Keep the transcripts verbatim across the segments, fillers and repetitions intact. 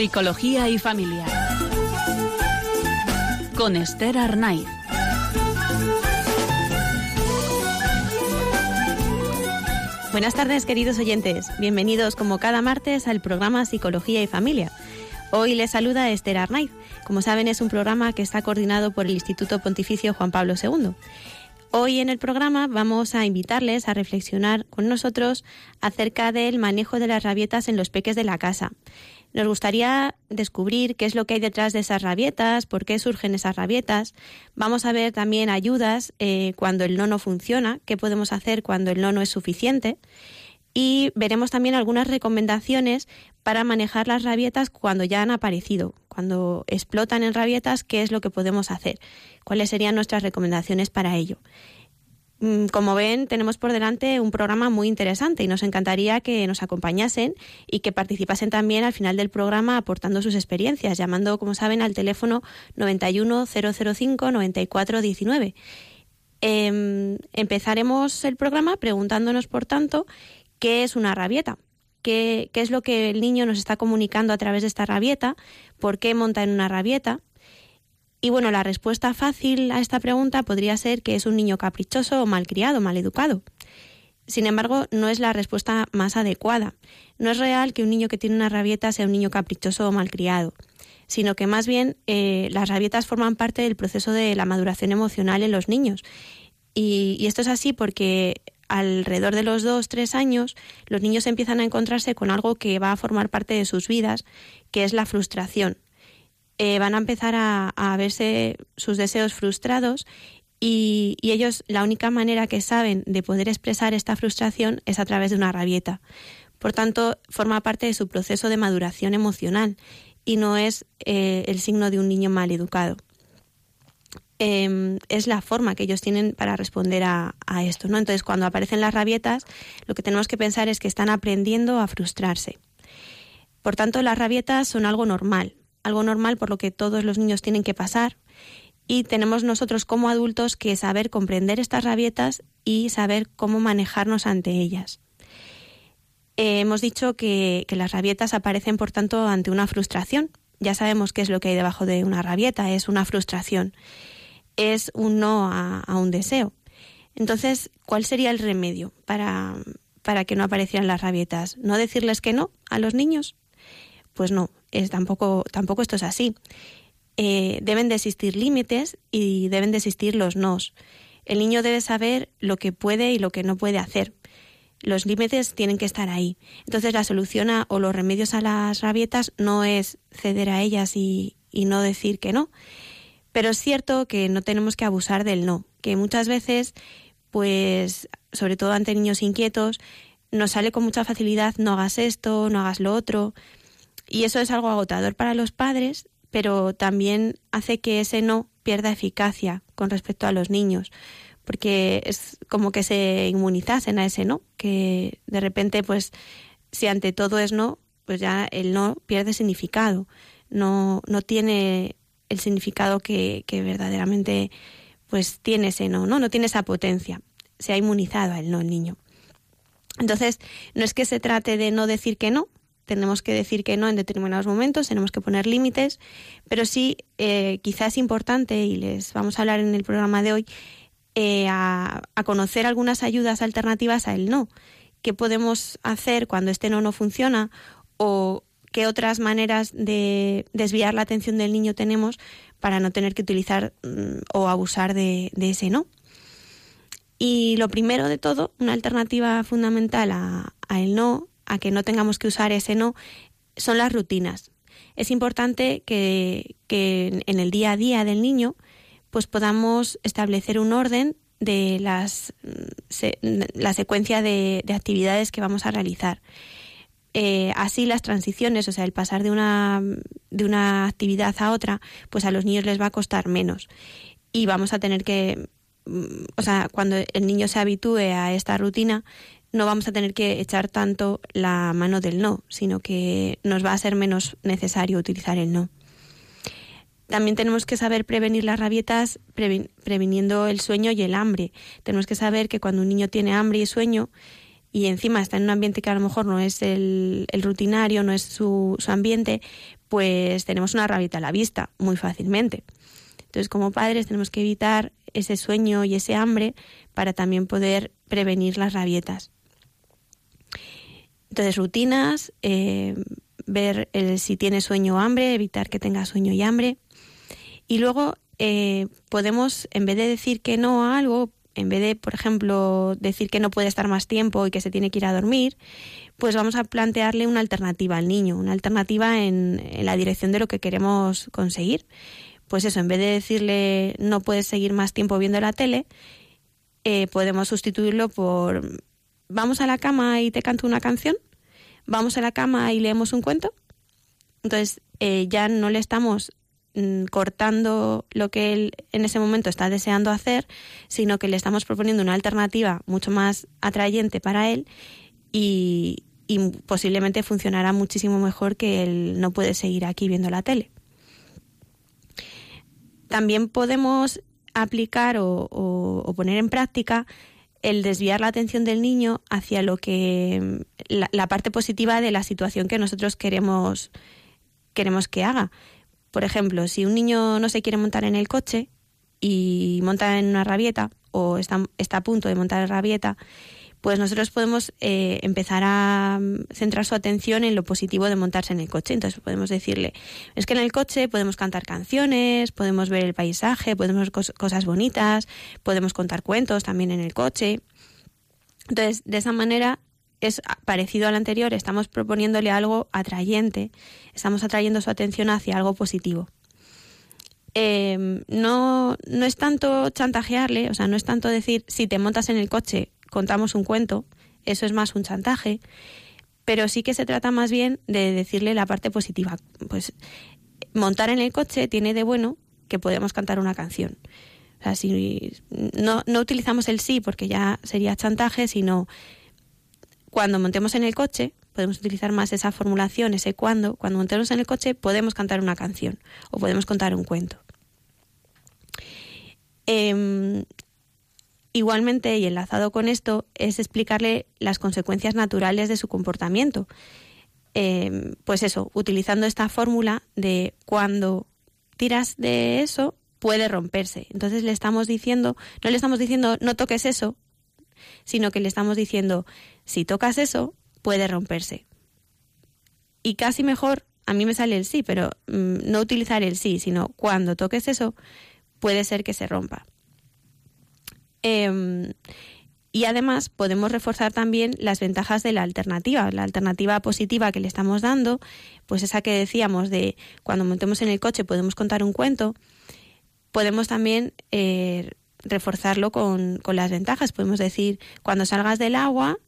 Psicología y Familia, con Esther Arnaiz. Buenas tardes, queridos oyentes. Bienvenidos como cada martes al programa Psicología y Familia. Hoy les saluda Esther Arnaiz. Como saben, es un programa que está coordinado por el Instituto Pontificio Juan Pablo segundo. Hoy en el programa vamos a invitarles a reflexionar con nosotros acerca del manejo de las rabietas en los peques de la casa. Nos gustaría descubrir qué es lo que hay detrás de esas rabietas, por qué surgen esas rabietas. Vamos a ver también ayudas eh, cuando el no no funciona, qué podemos hacer cuando el no no es suficiente. Y veremos también algunas recomendaciones para manejar las rabietas cuando ya han aparecido, cuando explotan en rabietas, qué es lo que podemos hacer, cuáles serían nuestras recomendaciones para ello. Como ven, tenemos por delante un programa muy interesante y nos encantaría que nos acompañasen y que participasen también al final del programa aportando sus experiencias, llamando, como saben, al teléfono nueve uno cero cero cinco nueve cuatro uno nueve. Eh, empezaremos el programa preguntándonos, por tanto, ¿qué es una rabieta? ¿Qué, qué es lo que el niño nos está comunicando a través de esta rabieta? ¿Por qué monta en una rabieta? Y bueno, la respuesta fácil a esta pregunta podría ser que es un niño caprichoso o malcriado, maleducado. Sin embargo, no es la respuesta más adecuada. No es real que un niño que tiene una rabieta sea un niño caprichoso o malcriado, sino que más bien eh, las rabietas forman parte del proceso de la maduración emocional en los niños. Y, y esto es así porque alrededor de los dos, tres años, los niños empiezan a encontrarse con algo que va a formar parte de sus vidas, que es la frustración. Eh, van a empezar a, a verse sus deseos frustrados y, y ellos, la única manera que saben de poder expresar esta frustración es a través de una rabieta. Por tanto, forma parte de su proceso de maduración emocional y no es eh, el signo de un niño maleducado. Eh, es la forma que ellos tienen para responder a, a esto, ¿no? Entonces, cuando aparecen las rabietas, lo que tenemos que pensar es que están aprendiendo a frustrarse. Por tanto, las rabietas son algo normal, algo normal por lo que todos los niños tienen que pasar, y tenemos nosotros como adultos que saber comprender estas rabietas y saber cómo manejarnos ante ellas. Eh, hemos dicho que, que las rabietas aparecen, por tanto, ante una frustración. Ya sabemos qué es lo que hay debajo de una rabieta, es una frustración. Es un no a, a un deseo. Entonces, ¿cuál sería el remedio para, para que no aparecieran las rabietas? ¿No decirles que no a los niños? Pues no, es, tampoco, tampoco esto es así. Eh, deben de existir límites y deben de existir los nos. El niño debe saber lo que puede y lo que no puede hacer. Los límites tienen que estar ahí. Entonces, la solución a, o los remedios a las rabietas no es ceder a ellas y, y no decir que no. Pero es cierto que no tenemos que abusar del no, que muchas veces, pues, sobre todo ante niños inquietos, nos sale con mucha facilidad no hagas esto, no hagas lo otro, y eso es algo agotador para los padres, pero también hace que ese no pierda eficacia con respecto a los niños, porque es como que se inmunizasen a ese no, que de repente, pues, si ante todo es no, pues ya el no pierde significado, no, no tiene el significado que, que verdaderamente pues tiene ese no, ¿no? No tiene esa potencia. Se ha inmunizado al no el niño. Entonces, no es que se trate de no decir que no, tenemos que decir que no en determinados momentos, tenemos que poner límites, pero sí eh, quizás es importante, y les vamos a hablar en el programa de hoy, eh, a, a conocer algunas ayudas alternativas al no. ¿Qué podemos hacer cuando este no no funciona? O qué otras maneras de desviar la atención del niño tenemos para no tener que utilizar mm, o abusar de, de ese no. Y lo primero de todo, una alternativa fundamental a, a el no, a que no tengamos que usar ese no, son las rutinas. Es importante que, que en el día a día del niño pues podamos establecer un orden de las, se, la secuencia de, de actividades que vamos a realizar. Eh, así las transiciones, o sea, el pasar de una, de una actividad a otra, pues a los niños les va a costar menos. Y vamos a tener que, o sea, cuando el niño se habitúe a esta rutina, no vamos a tener que echar tanto la mano del no, sino que nos va a ser menos necesario utilizar el no. También tenemos que saber prevenir las rabietas previn- previniendo el sueño y el hambre. Tenemos que saber que cuando un niño tiene hambre y sueño, y encima está en un ambiente que a lo mejor no es el, el rutinario, no es su, su ambiente, pues tenemos una rabieta a la vista muy fácilmente. Entonces, como padres tenemos que evitar ese sueño y ese hambre para también poder prevenir las rabietas. Entonces, rutinas, eh, ver el, si tiene sueño o hambre, evitar que tenga sueño y hambre. Y luego eh, podemos, en vez de decir que no a algo, en vez de, por ejemplo, decir que no puede estar más tiempo y que se tiene que ir a dormir, pues vamos a plantearle una alternativa al niño, una alternativa en, en la dirección de lo que queremos conseguir. Pues eso, en vez de decirle no puedes seguir más tiempo viendo la tele, eh, podemos sustituirlo por vamos a la cama y te canto una canción, vamos a la cama y leemos un cuento. Entonces eh, ya no le estamos mm, cortando lo que él en ese momento está deseando hacer, sino que le estamos proponiendo una alternativa mucho más atrayente para él y, y posiblemente funcionará muchísimo mejor que él no puede seguir aquí viendo la tele. También podemos aplicar o, o, o poner en práctica el desviar la atención del niño hacia lo que la, la parte positiva de la situación que nosotros queremos queremos que haga. Por ejemplo, si un niño no se quiere montar en el coche y monta en una rabieta o está, está a punto de montar en rabieta, pues nosotros podemos eh, empezar a centrar su atención en lo positivo de montarse en el coche. Entonces podemos decirle, es que en el coche podemos cantar canciones, podemos ver el paisaje, podemos ver cosas bonitas, podemos contar cuentos también en el coche. Entonces, de esa manera es parecido al anterior, estamos proponiéndole algo atrayente, estamos atrayendo su atención hacia algo positivo. Eh, no, no es tanto chantajearle, o sea, no es tanto decir, si te montas en el coche, contamos un cuento, eso es más un chantaje, pero sí que se trata más bien de decirle la parte positiva. Pues montar en el coche tiene de bueno que podemos cantar una canción. O sea, si no, no utilizamos el sí porque ya sería chantaje, sino cuando montemos en el coche, podemos utilizar más esa formulación, ese cuando, cuando montemos en el coche podemos cantar una canción o podemos contar un cuento. Eh, Igualmente, y enlazado con esto, es explicarle las consecuencias naturales de su comportamiento. Eh, pues eso, utilizando esta fórmula de cuando tiras de eso, puede romperse. Entonces le estamos diciendo, no le estamos diciendo no toques eso, sino que le estamos diciendo si tocas eso, puede romperse. Y casi mejor, a mí me sale el sí, pero mmm, no utilizar el sí, sino cuando toques eso, puede ser que se rompa. Eh, y además podemos reforzar también las ventajas de la alternativa, la alternativa positiva que le estamos dando, pues esa que decíamos de cuando montemos en el coche podemos contar un cuento, podemos también eh, reforzarlo con, con las ventajas, podemos decir cuando salgas del agua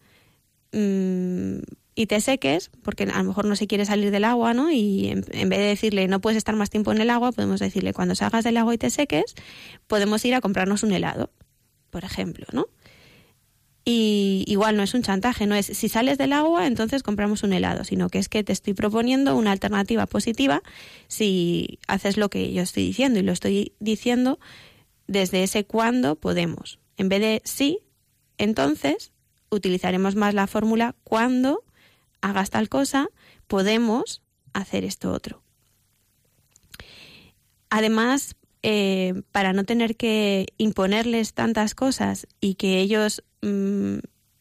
mmm, y te seques, porque a lo mejor no se quiere salir del agua, ¿no? Y en, en vez de decirle no puedes estar más tiempo en el agua, podemos decirle cuando salgas del agua y te seques, podemos ir a comprarnos un helado, por ejemplo, ¿no? Y igual no es un chantaje, no es si sales del agua, entonces compramos un helado, sino que es que te estoy proponiendo una alternativa positiva si haces lo que yo estoy diciendo, y lo estoy diciendo desde ese cuando podemos. En vez de sí, entonces utilizaremos más la fórmula cuando hagas tal cosa, podemos hacer esto otro. Además, Eh, para no tener que imponerles tantas cosas y que ellos mmm,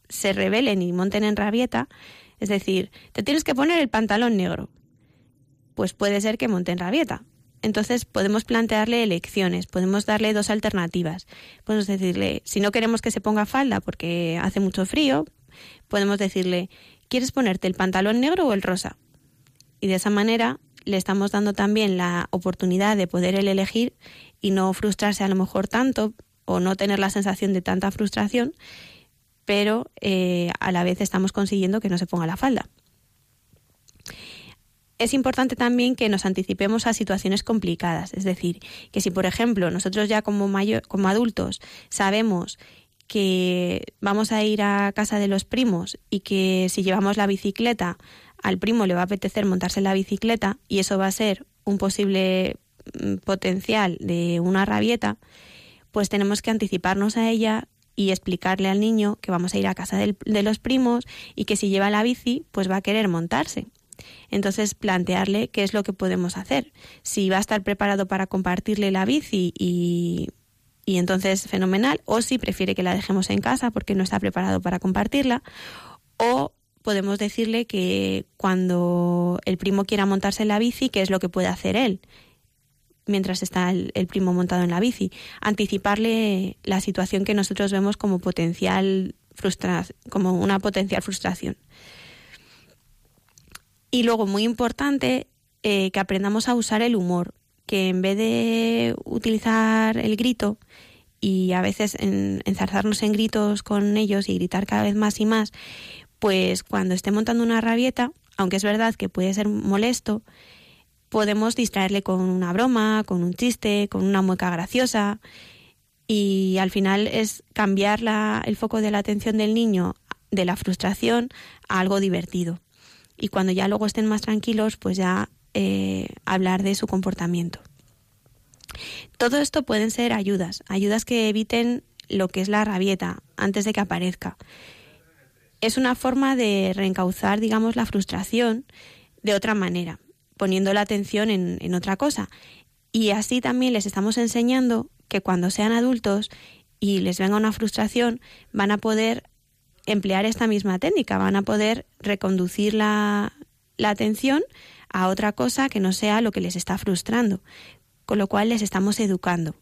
se rebelen y monten en rabieta, es decir, te tienes que poner el pantalón negro, pues puede ser que monten rabieta. Entonces podemos plantearle elecciones, podemos darle dos alternativas. Podemos decirle, si no queremos que se ponga falda porque hace mucho frío, podemos decirle, ¿quieres ponerte el pantalón negro o el rosa? Y de esa manera le estamos dando también la oportunidad de poder él elegir y no frustrarse a lo mejor tanto o no tener la sensación de tanta frustración, pero eh, a la vez estamos consiguiendo que no se ponga la falda. Es importante también que nos anticipemos a situaciones complicadas, es decir, que si por ejemplo nosotros ya como, mayor, como adultos sabemos que vamos a ir a casa de los primos y que si llevamos la bicicleta al primo le va a apetecer montarse en la bicicleta y eso va a ser un posible potencial de una rabieta, pues tenemos que anticiparnos a ella y explicarle al niño que vamos a ir a casa del, de los primos y que si lleva la bici, pues va a querer montarse. Entonces, plantearle qué es lo que podemos hacer. Si va a estar preparado para compartirle la bici y, y entonces fenomenal, o si prefiere que la dejemos en casa porque no está preparado para compartirla, o podemos decirle que cuando el primo quiera montarse en la bici, qué es lo que puede hacer él mientras está el, el primo montado en la bici. Anticiparle la situación que nosotros vemos como potencial frustra- como una potencial frustración. Y luego, muy importante, eh, que aprendamos a usar el humor, que en vez de utilizar el grito y a veces en, enzarzarnos en gritos con ellos y gritar cada vez más y más, pues cuando esté montando una rabieta, aunque es verdad que puede ser molesto, podemos distraerle con una broma, con un chiste, con una mueca graciosa, y al final es cambiar la, el foco de la atención del niño de la frustración a algo divertido. Y cuando ya luego estén más tranquilos, pues ya eh, hablar de su comportamiento. Todo esto pueden ser ayudas, ayudas que eviten lo que es la rabieta antes de que aparezca. Es una forma de reencauzar, digamos, la frustración de otra manera, poniendo la atención en, en otra cosa. Y así también les estamos enseñando que cuando sean adultos y les venga una frustración, van a poder emplear esta misma técnica, van a poder reconducir la, la atención a otra cosa que no sea lo que les está frustrando, con lo cual les estamos educando.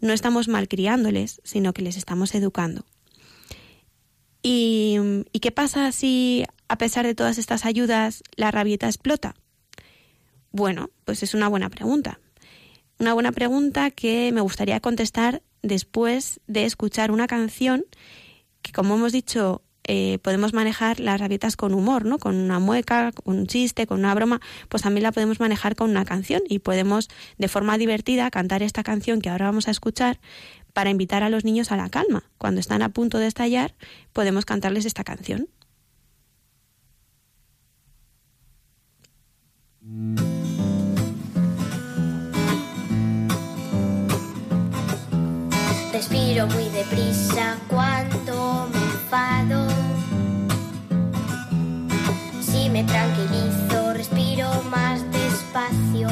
No estamos malcriándoles, sino que les estamos educando. ¿Y, y qué pasa si, a pesar de todas estas ayudas, la rabieta explota? Bueno, pues es una buena pregunta. Una buena pregunta que me gustaría contestar después de escuchar una canción que, como hemos dicho, eh, podemos manejar las rabietas con humor, ¿no? Con una mueca, con un chiste, con una broma, pues también la podemos manejar con una canción y podemos, de forma divertida, cantar esta canción que ahora vamos a escuchar para invitar a los niños a la calma. Cuando están a punto de estallar, podemos cantarles esta canción. Respiro muy deprisa cuando me enfado. Si me tranquilizo, respiro más despacio.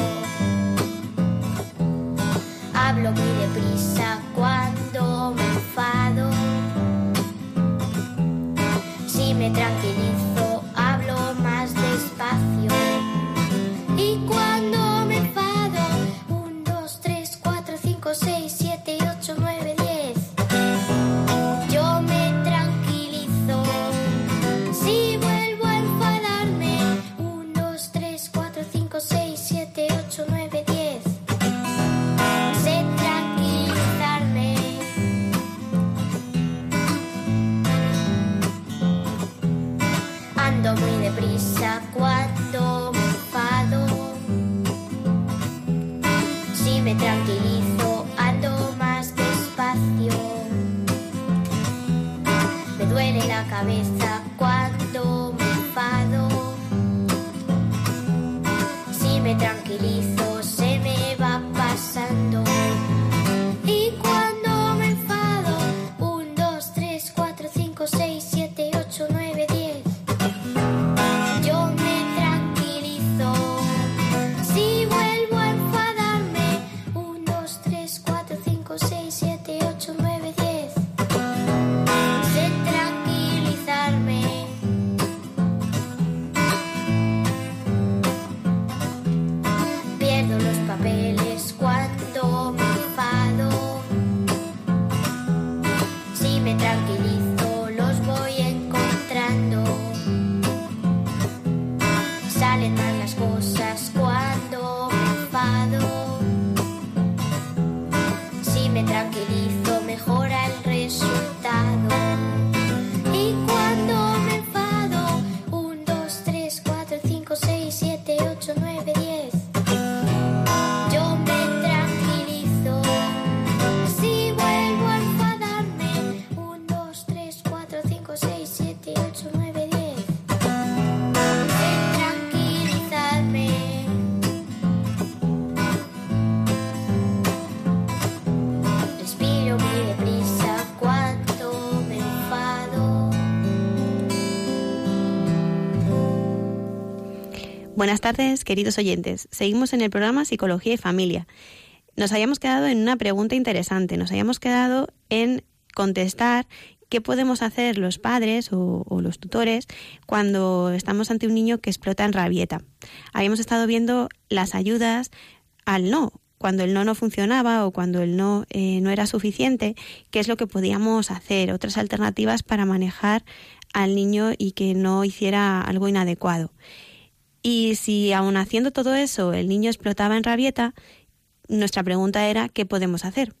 Hablo muy deprisa cuando me enfado. Si me tranquilizo, hablo más despacio. Y cuando me enfado, un, dos, tres, cuatro, cinco, seis, siete, ocho, nueve, cabeza cuando me enfado. Si me tranquilizo, se me va pasando. Y cuando me enfado, un, dos, tres, cuatro, cinco, seis, siete, ocho, nueve, diez. Yo me tranquilizo. Si vuelvo a enfadarme, un, dos, tres, cuatro, cinco, seis, siete, ocho, nueve, diez. Respiro muy deprisa cuando Buenas tardes, queridos oyentes. Seguimos en el programa Psicología y Familia. Nos habíamos quedado en una pregunta interesante. Nos habíamos quedado en contestar qué podemos hacer los padres o, o los tutores cuando estamos ante un niño que explota en rabieta. Habíamos estado viendo las ayudas al no. Cuando el no no funcionaba o cuando el no eh, no era suficiente, qué es lo que podíamos hacer, otras alternativas para manejar al niño y que no hiciera algo inadecuado. Y si aun haciendo todo eso el niño explotaba en rabieta, nuestra pregunta era ¿qué podemos hacer?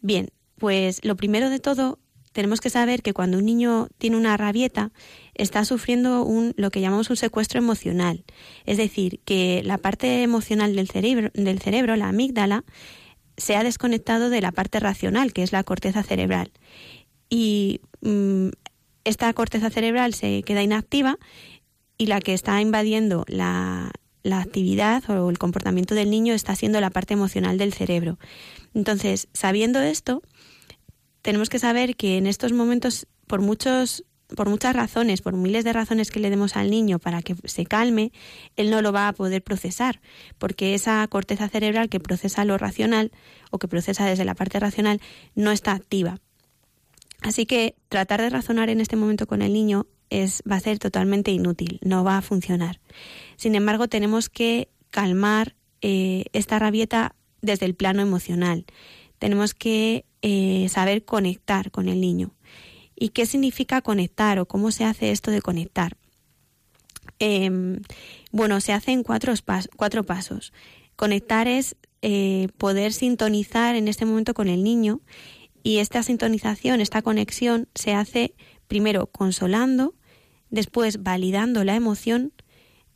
Bien, pues lo primero de todo tenemos que saber que cuando un niño tiene una rabieta está sufriendo un, lo que llamamos un secuestro emocional. Es decir, que la parte emocional del cerebro, del cerebro, la amígdala, se ha desconectado de la parte racional, que es la corteza cerebral. Y mmm, esta corteza cerebral se queda inactiva y la que está invadiendo la, la actividad o el comportamiento del niño está siendo la parte emocional del cerebro. Entonces, sabiendo esto, tenemos que saber que en estos momentos, por muchos, por muchas razones, por miles de razones que le demos al niño para que se calme, él no lo va a poder procesar, porque esa corteza cerebral que procesa lo racional o que procesa desde la parte racional no está activa. Así que tratar de razonar en este momento con el niño es, va a ser totalmente inútil, no va a funcionar. Sin embargo, tenemos que calmar eh, esta rabieta desde el plano emocional. Tenemos que eh, saber conectar con el niño. ¿Y qué significa conectar o cómo se hace esto de conectar? Eh, bueno, se hace en cuatro, pas- cuatro pasos. Conectar es eh, poder sintonizar en este momento con el niño, y esta sintonización, esta conexión se hace primero consolando, después validando la emoción,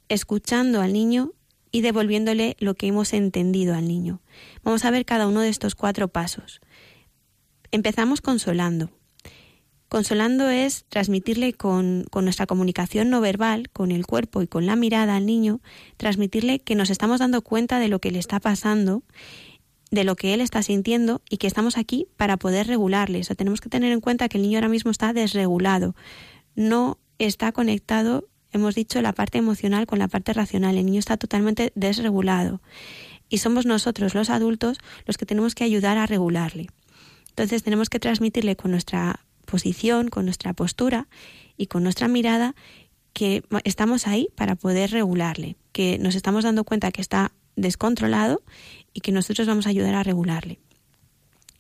escuchando al niño y devolviéndole lo que hemos entendido al niño. Vamos a ver cada uno de estos cuatro pasos. Empezamos consolando. Consolando es transmitirle con, con nuestra comunicación no verbal, con el cuerpo y con la mirada al niño, transmitirle que nos estamos dando cuenta de lo que le está pasando, de lo que él está sintiendo y que estamos aquí para poder regularle. O sea, tenemos que tener en cuenta que el niño ahora mismo está desregulado, no está conectado, hemos dicho, la parte emocional con la parte racional. El niño está totalmente desregulado y somos nosotros, los adultos, los que tenemos que ayudar a regularle. Entonces tenemos que transmitirle con nuestra posición, con nuestra postura y con nuestra mirada que estamos ahí para poder regularle, que nos estamos dando cuenta que está descontrolado y que nosotros vamos a ayudar a regularle.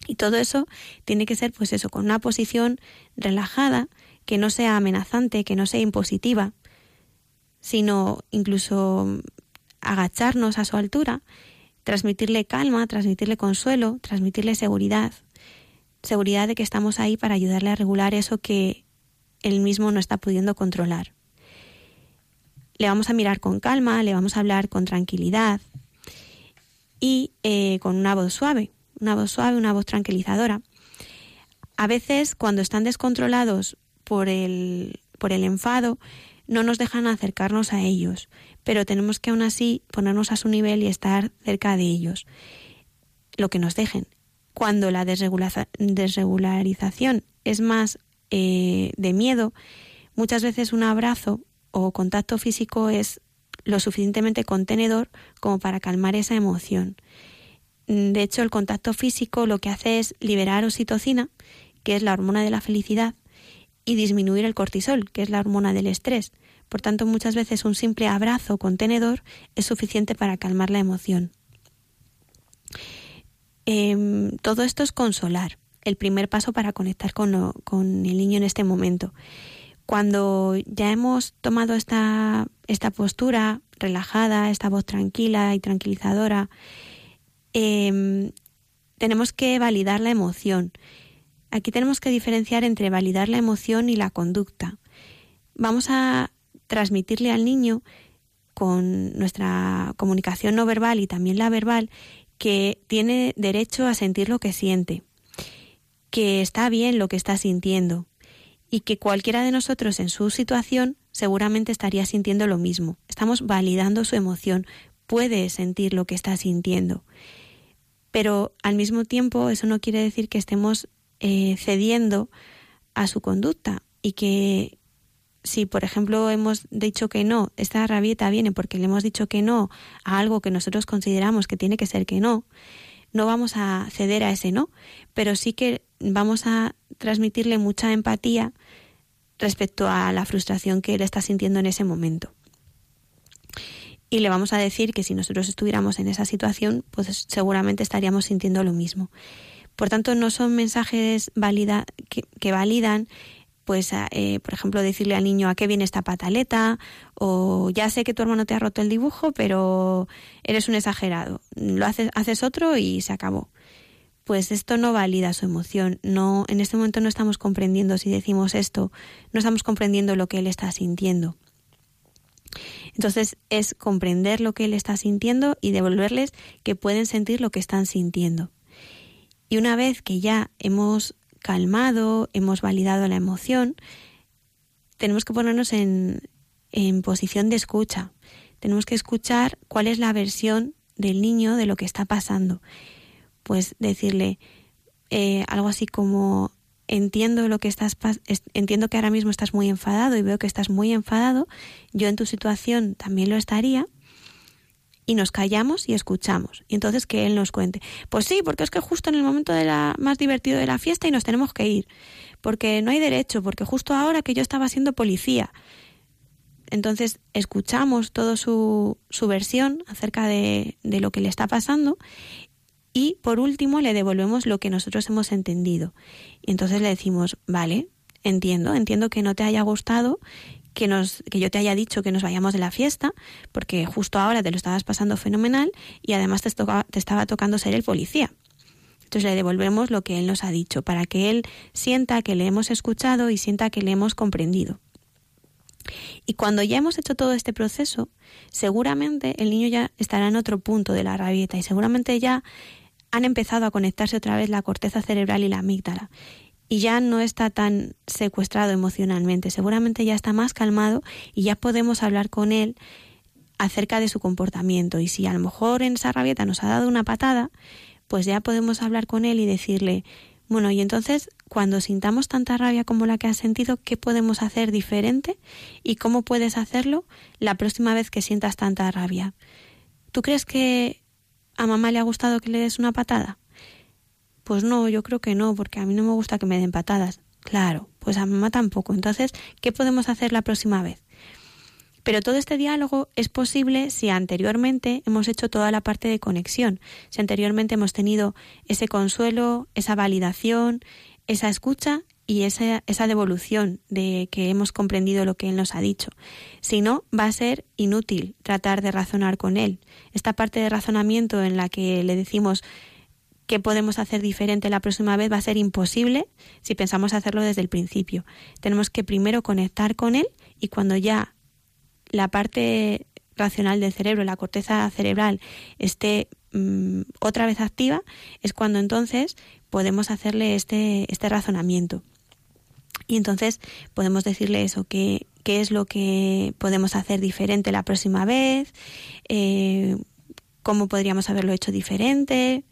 Y todo eso tiene que ser, pues eso, con una posición relajada, que no sea amenazante, que no sea impositiva, sino incluso agacharnos a su altura, transmitirle calma, transmitirle consuelo, transmitirle seguridad, seguridad de que estamos ahí para ayudarle a regular eso que él mismo no está pudiendo controlar. Le vamos a mirar con calma, le vamos a hablar con tranquilidad y eh, con una voz suave, una voz suave, una voz tranquilizadora. A veces, cuando están descontrolados por el, por el enfado, no nos dejan acercarnos a ellos, pero tenemos que aún así ponernos a su nivel y estar cerca de ellos, lo que nos dejen. Cuando la desregula- desregularización es más eh, de miedo, muchas veces un abrazo o contacto físico es lo suficientemente contenedor como para calmar esa emoción. De hecho, el contacto físico lo que hace es liberar oxitocina, que es la hormona de la felicidad, y disminuir el cortisol, que es la hormona del estrés. Por tanto, muchas veces un simple abrazo contenedor es suficiente para calmar la emoción. Eh, todo esto es consolar, el primer paso para conectar con, lo, con el niño en este momento. Cuando ya hemos tomado esta, esta postura relajada, esta voz tranquila y tranquilizadora, eh, tenemos que validar la emoción. Aquí tenemos que diferenciar entre validar la emoción y la conducta. Vamos a transmitirle al niño con nuestra comunicación no verbal y también la verbal que tiene derecho a sentir lo que siente, que está bien lo que está sintiendo, y que cualquiera de nosotros en su situación seguramente estaría sintiendo lo mismo. Estamos validando su emoción, puede sentir lo que está sintiendo. Pero al mismo tiempo eso no quiere decir que estemos eh, cediendo a su conducta y que si, por ejemplo, hemos dicho que no, esta rabieta viene porque le hemos dicho que no a algo que nosotros consideramos que tiene que ser que no, no vamos a ceder a ese no, pero sí que vamos a transmitirle mucha empatía respecto a la frustración que él está sintiendo en ese momento. Y le vamos a decir que si nosotros estuviéramos en esa situación, pues seguramente estaríamos sintiendo lo mismo. Por tanto, no son mensajes valida, que, que validan, pues, eh, por ejemplo, decirle al niño, ¿a qué viene esta pataleta? O ya sé que tu hermano te ha roto el dibujo, pero eres un exagerado. Lo haces, haces otro y se acabó. Pues esto no valida su emoción. No, en este momento no estamos comprendiendo, si decimos esto, no estamos comprendiendo lo que él está sintiendo. Entonces es comprender lo que él está sintiendo y devolverles que pueden sentir lo que están sintiendo. Y una vez que ya hemos calmado, hemos validado la emoción, tenemos que ponernos en, en posición de escucha. Tenemos que escuchar cuál es la versión del niño de lo que está pasando. Pues decirle eh, algo así como, entiendo lo que estás entiendo que ahora mismo estás muy enfadado y veo que estás muy enfadado, yo en tu situación también lo estaría, y nos callamos y escuchamos. Y entonces que él nos cuente, pues sí, porque es que justo en el momento de la más divertido de la fiesta y nos tenemos que ir, porque no hay derecho, porque justo ahora que yo estaba siendo policía. Entonces escuchamos toda su, su versión acerca de, de lo que le está pasando. Y, por último, le devolvemos lo que nosotros hemos entendido. Y entonces le decimos, vale, entiendo, entiendo que no te haya gustado que nos que yo te haya dicho que nos vayamos de la fiesta, porque justo ahora te lo estabas pasando fenomenal y además te, toca, te estaba tocando ser el policía. Entonces le devolvemos lo que él nos ha dicho, para que él sienta que le hemos escuchado y sienta que le hemos comprendido. Y cuando ya hemos hecho todo este proceso, seguramente el niño ya estará en otro punto de la rabieta y seguramente ya han empezado a conectarse otra vez la corteza cerebral y la amígdala, y ya no está tan secuestrado emocionalmente, seguramente ya está más calmado y ya podemos hablar con él acerca de su comportamiento. Y si a lo mejor en esa rabieta nos ha dado una patada, pues ya podemos hablar con él y decirle, bueno, y entonces, cuando sintamos tanta rabia como la que has sentido, ¿qué podemos hacer diferente? ¿Y cómo puedes hacerlo la próxima vez que sientas tanta rabia? ¿Tú crees que a mamá le ha gustado que le des una patada? Pues no, yo creo que no, porque a mí no me gusta que me den patadas. Claro, pues a mamá tampoco. Entonces, ¿qué podemos hacer la próxima vez? Pero todo este diálogo es posible si anteriormente hemos hecho toda la parte de conexión, si anteriormente hemos tenido ese consuelo, esa validación, esa escucha y esa, esa devolución de que hemos comprendido lo que él nos ha dicho. Si no, va a ser inútil tratar de razonar con él. Esta parte de razonamiento en la que le decimos qué podemos hacer diferente la próxima vez va a ser imposible si pensamos hacerlo desde el principio. Tenemos que primero conectar con él, y cuando ya la parte racional del cerebro, la corteza cerebral, esté mmm, otra vez activa, es cuando entonces podemos hacerle este, este razonamiento. Y entonces podemos decirle eso, que qué es lo que podemos hacer diferente la próxima vez, eh, cómo podríamos haberlo hecho diferente,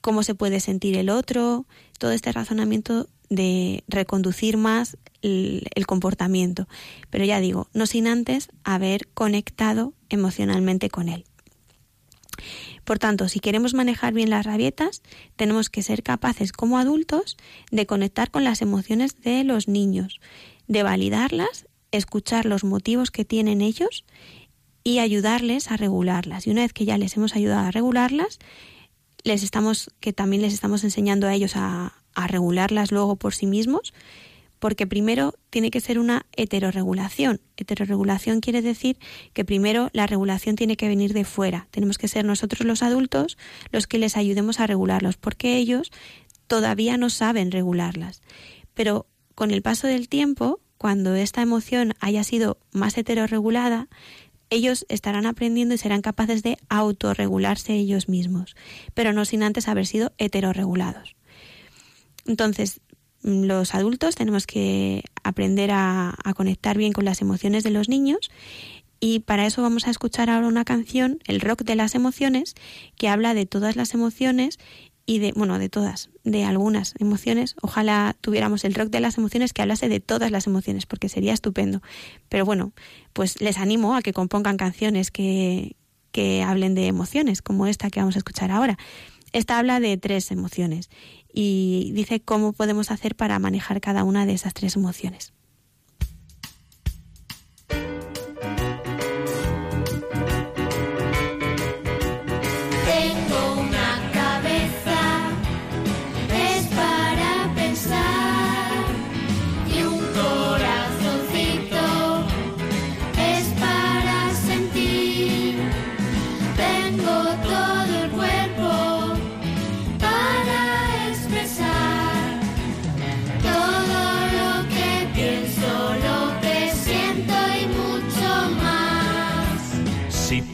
cómo se puede sentir el otro, todo este razonamiento de reconducir más el, el comportamiento. Pero ya digo, no sin antes haber conectado emocionalmente con él. Por tanto, si queremos manejar bien las rabietas, tenemos que ser capaces como adultos de conectar con las emociones de los niños, de validarlas, escuchar los motivos que tienen ellos y ayudarles a regularlas. Y una vez que ya les hemos ayudado a regularlas, les estamos, que también les estamos enseñando a ellos a a regularlas luego por sí mismos, porque primero tiene que ser una heterorregulación. Heterorregulación quiere decir que primero la regulación tiene que venir de fuera. Tenemos que ser nosotros los adultos los que les ayudemos a regularlos, porque ellos todavía no saben regularlas. Pero con el paso del tiempo, cuando esta emoción haya sido más heterorregulada, ellos estarán aprendiendo y serán capaces de autorregularse ellos mismos, pero no sin antes haber sido heterorregulados. Entonces, los adultos tenemos que aprender a, a conectar bien con las emociones de los niños, y para eso vamos a escuchar ahora una canción, el rock de las emociones, que habla de todas las emociones y de, bueno, de todas, de algunas emociones. Ojalá tuviéramos el rock de las emociones que hablase de todas las emociones, porque sería estupendo. Pero bueno, pues les animo a que compongan canciones que, que hablen de emociones, como esta que vamos a escuchar ahora. Esta habla de tres emociones y dice cómo podemos hacer para manejar cada una de esas tres emociones.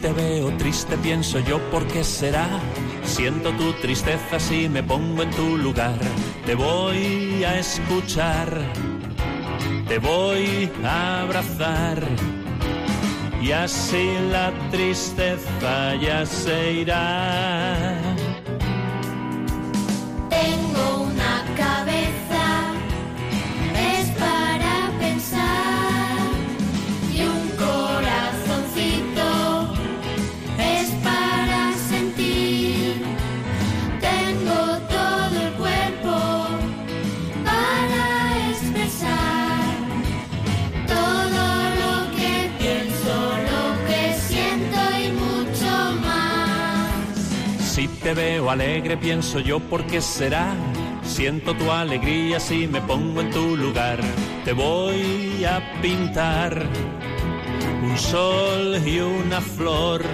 Te veo triste, pienso yo, ¿por qué será? Siento tu tristeza si me pongo en tu lugar. Te voy a escuchar, te voy a abrazar, y así la tristeza ya se irá. Tengo una cabeza, es para pensar, y un corazoncito . Te veo alegre, pienso yo, ¿por qué será? Siento tu alegría si me pongo en tu lugar. Te voy a pintar un sol y una flor,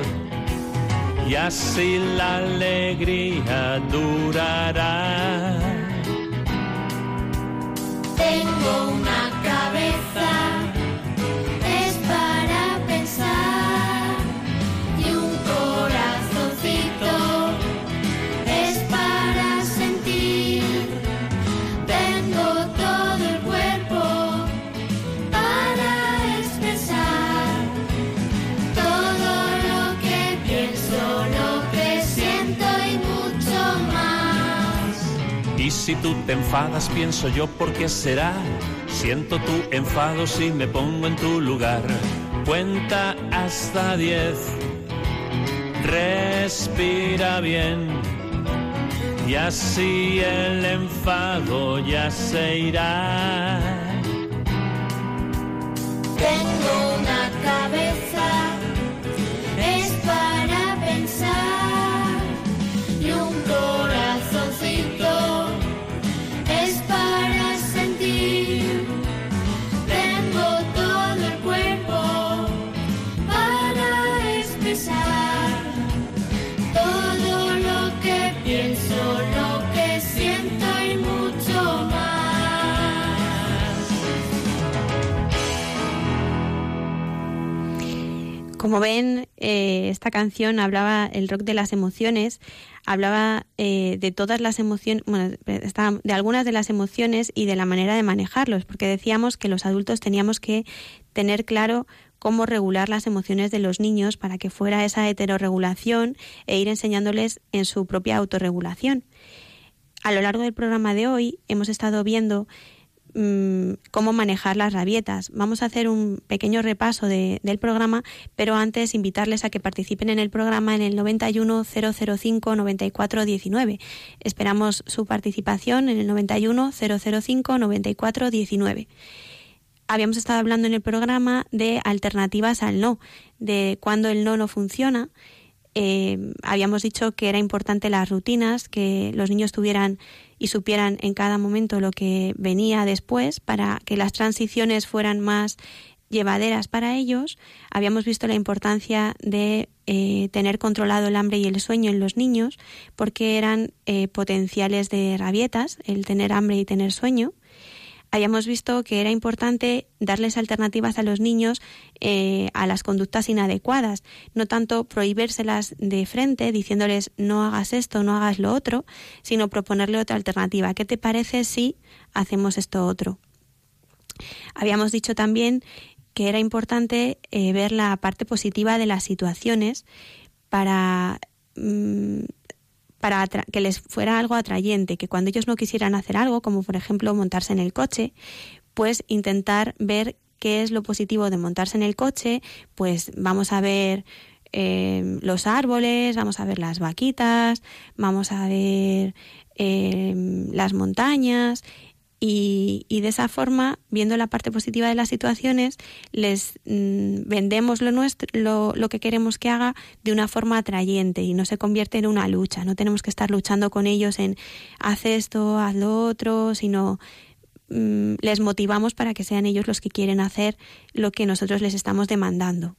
y así la alegría durará. Tengo una cabeza, es para pensar, y un corazoncito . Si tú te enfadas, pienso yo, ¿por qué será? Siento tu enfado si me pongo en tu lugar. Cuenta hasta diez, respira bien, y así el enfado ya se irá. Tengo una cabeza, es para pensar, y un corazoncito para sentir, tengo todo el cuerpo para expresar todo lo que pienso, lo que siento y mucho más. Como ven, eh, esta canción hablaba el rock de las emociones. Hablaba eh, de todas las emociones, bueno, de algunas de las emociones y de la manera de manejarlos, porque decíamos que los adultos teníamos que tener claro cómo regular las emociones de los niños para que fuera esa heterorregulación e ir enseñándoles en su propia autorregulación. A lo largo del programa de hoy hemos estado viendo mmm, cómo manejar las rabietas. Vamos a hacer un pequeño repaso de, del programa, pero antes invitarles a que participen en el programa en el noventa y uno cero cero cinco noventa y cuatro diecinueve. Esperamos su participación en el noventa y uno cero cero cinco noventa y cuatro diecinueve. Habíamos estado hablando en el programa de alternativas al no, de cuando el no no funciona. Eh, habíamos dicho que era importante las rutinas, que los niños tuvieran y supieran en cada momento lo que venía después para que las transiciones fueran más llevaderas para ellos. Habíamos visto la importancia de eh, tener controlado el hambre y el sueño en los niños, porque eran eh, potenciales de rabietas, el tener hambre y tener sueño. Habíamos visto que era importante darles alternativas a los niños eh, a las conductas inadecuadas, no tanto prohibírselas de frente diciéndoles no hagas esto, no hagas lo otro, sino proponerle otra alternativa. ¿Qué te parece si hacemos esto otro? Habíamos dicho también que era importante eh, ver la parte positiva de las situaciones para... Mmm, para atra- que les fuera algo atrayente, que cuando ellos no quisieran hacer algo, como por ejemplo montarse en el coche, pues intentar ver qué es lo positivo de montarse en el coche. Pues vamos a ver eh, los árboles, vamos a ver las vaquitas, vamos a ver eh, las montañas, y, y de esa forma, viendo la parte positiva de las situaciones, les mmm, vendemos lo nuestro, lo, lo que queremos que haga, de una forma atrayente, y no se convierte en una lucha. No tenemos que estar luchando con ellos en haz esto, haz lo otro, sino les motivamos para que sean ellos los que quieren hacer lo que nosotros les estamos demandando.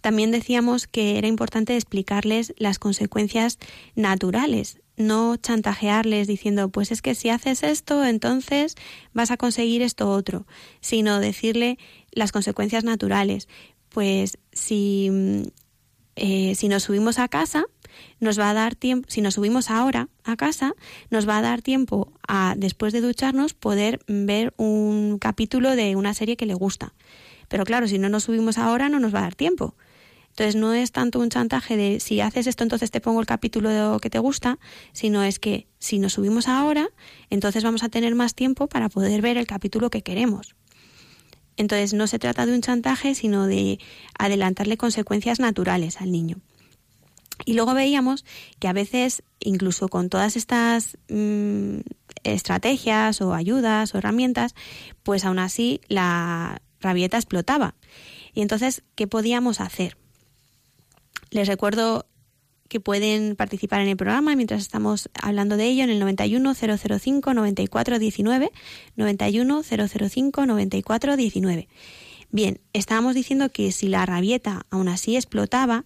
También decíamos que era importante explicarles las consecuencias naturales, no chantajearles diciendo pues es que si haces esto entonces vas a conseguir esto otro, sino decirle las consecuencias naturales. Pues si, eh, si nos subimos a casa, nos va a dar tiempo, si nos subimos ahora a casa, nos va a dar tiempo a, después de ducharnos, poder ver un capítulo de una serie que le gusta. Pero claro, si no nos subimos ahora, no nos va a dar tiempo. Entonces no es tanto un chantaje de si haces esto entonces te pongo el capítulo que te gusta, sino es que si nos subimos ahora, entonces vamos a tener más tiempo para poder ver el capítulo que queremos. Entonces no se trata de un chantaje, sino de adelantarle consecuencias naturales al niño. Y luego veíamos que a veces, incluso con todas estas mmm, estrategias o ayudas o herramientas, pues aún así la rabieta explotaba. Y entonces, ¿qué podíamos hacer? Les recuerdo que pueden participar en el programa mientras estamos hablando de ello en el noventa y uno cero cero cinco noventa y cuatro diecinueve, noventa y uno cero cero cinco noventa y cuatro diecinueve. Bien, estábamos diciendo que si la rabieta aún así explotaba,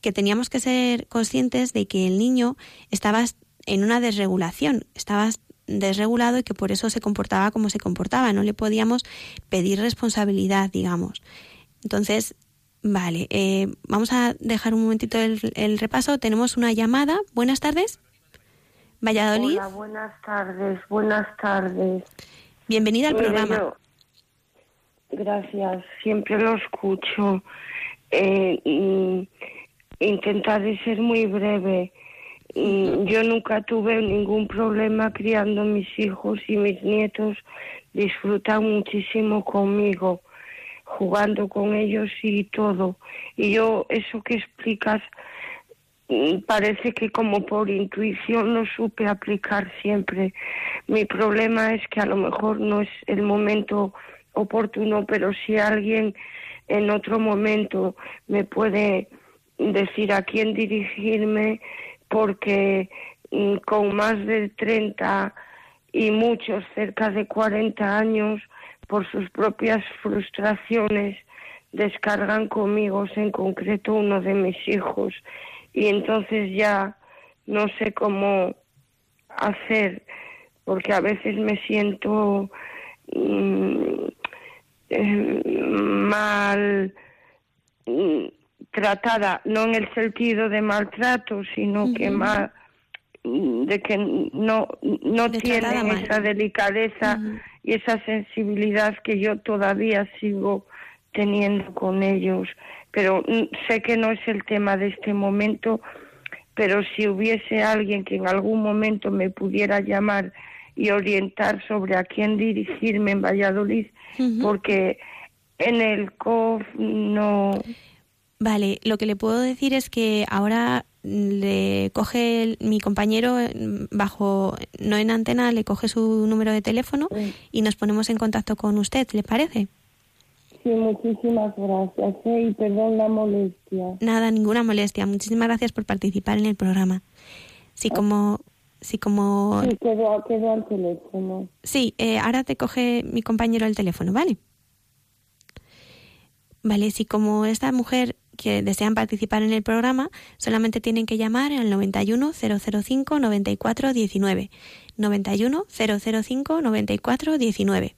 que teníamos que ser conscientes de que el niño estaba en una desregulación, estaba desregulado y que por eso se comportaba como se comportaba, no le podíamos pedir responsabilidad, digamos. Entonces, vale, eh, vamos a dejar un momentito el, el repaso. Tenemos una llamada. Buenas tardes. Valladolid. Hola, buenas tardes, buenas tardes. Bienvenida al Mire, programa. Yo... Gracias, siempre lo escucho. Eh, y... Intentaré ser muy breve. Yo nunca tuve ningún problema criando a mis hijos y mis nietos. Disfrutan muchísimo conmigo, jugando con ellos y todo. Y yo, eso que explicas, parece que como por intuición lo supe aplicar siempre. Mi problema es que a lo mejor no es el momento oportuno, pero si alguien en otro momento me puede decir a quién dirigirme, porque con más de treinta y muchos, cerca de cuarenta años, por sus propias frustraciones, descargan conmigo, en concreto uno de mis hijos, y entonces ya no sé cómo hacer, porque a veces me siento mm, eh, mal... Mm, tratada, no en el sentido de maltrato, sino uh-huh. que mal, de que no, no tienen esa delicadeza uh-huh. y esa sensibilidad que yo todavía sigo teniendo con ellos. Pero sé que no es el tema de este momento, pero si hubiese alguien que en algún momento me pudiera llamar y orientar sobre a quién dirigirme en Valladolid, uh-huh. porque en el C O F no... Vale, lo que le puedo decir es que ahora le coge el, mi compañero bajo, no en antena, le coge su número de teléfono sí. y nos ponemos en contacto con usted, ¿le parece? Sí, muchísimas gracias, ¿eh? Y perdón la molestia. Nada, ninguna molestia. Muchísimas gracias por participar en el programa. Sí, como... Sí, como... Sí, quedó, quedó el teléfono. Sí, eh, ahora te coge mi compañero el teléfono, ¿vale? Vale, si como esta mujer... que desean participar en el programa, solamente tienen que llamar al noventa y uno cero cero cinco noventa y cuatro diecinueve, noventa y uno cero cero cinco noventa y cuatro diecinueve.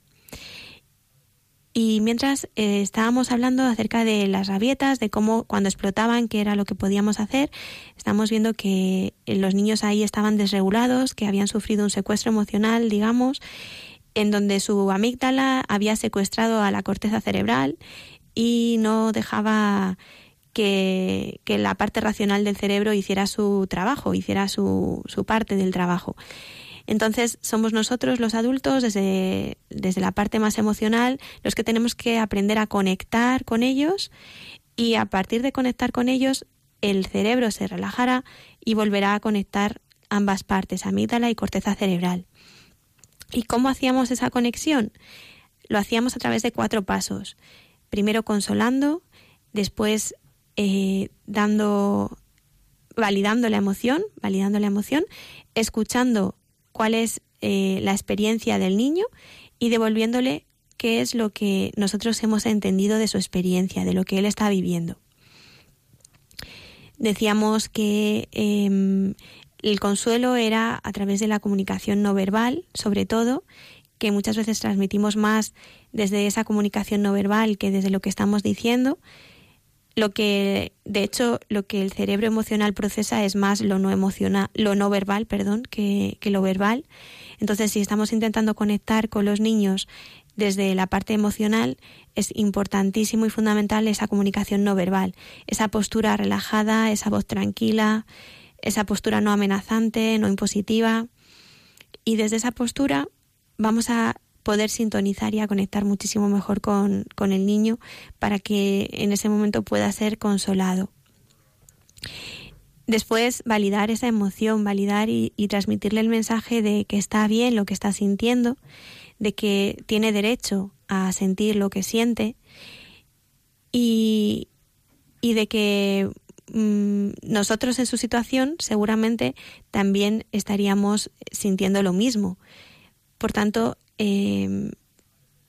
Y mientras eh, estábamos hablando acerca de las rabietas, de cómo cuando explotaban, qué era lo que podíamos hacer, estamos viendo que los niños ahí estaban desregulados, que habían sufrido un secuestro emocional, digamos, en donde su amígdala había secuestrado a la corteza cerebral y no dejaba... que, que la parte racional del cerebro hiciera su trabajo, hiciera su, su parte del trabajo. Entonces, somos nosotros los adultos, desde, desde la parte más emocional, los que tenemos que aprender a conectar con ellos, y a partir de conectar con ellos, el cerebro se relajará y volverá a conectar ambas partes, amígdala y corteza cerebral. ¿Y cómo hacíamos esa conexión? Lo hacíamos a través de cuatro pasos. Primero consolando, después eh, dando, validando la emoción, validando la emoción, escuchando cuál es eh, la experiencia del niño y devolviéndole qué es lo que nosotros hemos entendido de su experiencia, de lo que él está viviendo. Decíamos que eh, el consuelo era a través de la comunicación no verbal, sobre todo, que muchas veces transmitimos más desde esa comunicación no verbal que desde lo que estamos diciendo. Lo que, de hecho, lo que el cerebro emocional procesa es más lo no emocional, lo no verbal, perdón, que, que lo verbal. Entonces, si estamos intentando conectar con los niños desde la parte emocional, es importantísimo y fundamental esa comunicación no verbal, esa postura relajada, esa voz tranquila, esa postura no amenazante, no impositiva. Y desde esa postura vamos a poder sintonizar y a conectar muchísimo mejor con, con el niño para que en ese momento pueda ser consolado. Después, validar esa emoción, validar y, y transmitirle el mensaje de que está bien lo que está sintiendo, de que tiene derecho a sentir lo que siente y, y de que mmm, nosotros en su situación seguramente también estaríamos sintiendo lo mismo. Por tanto, eh,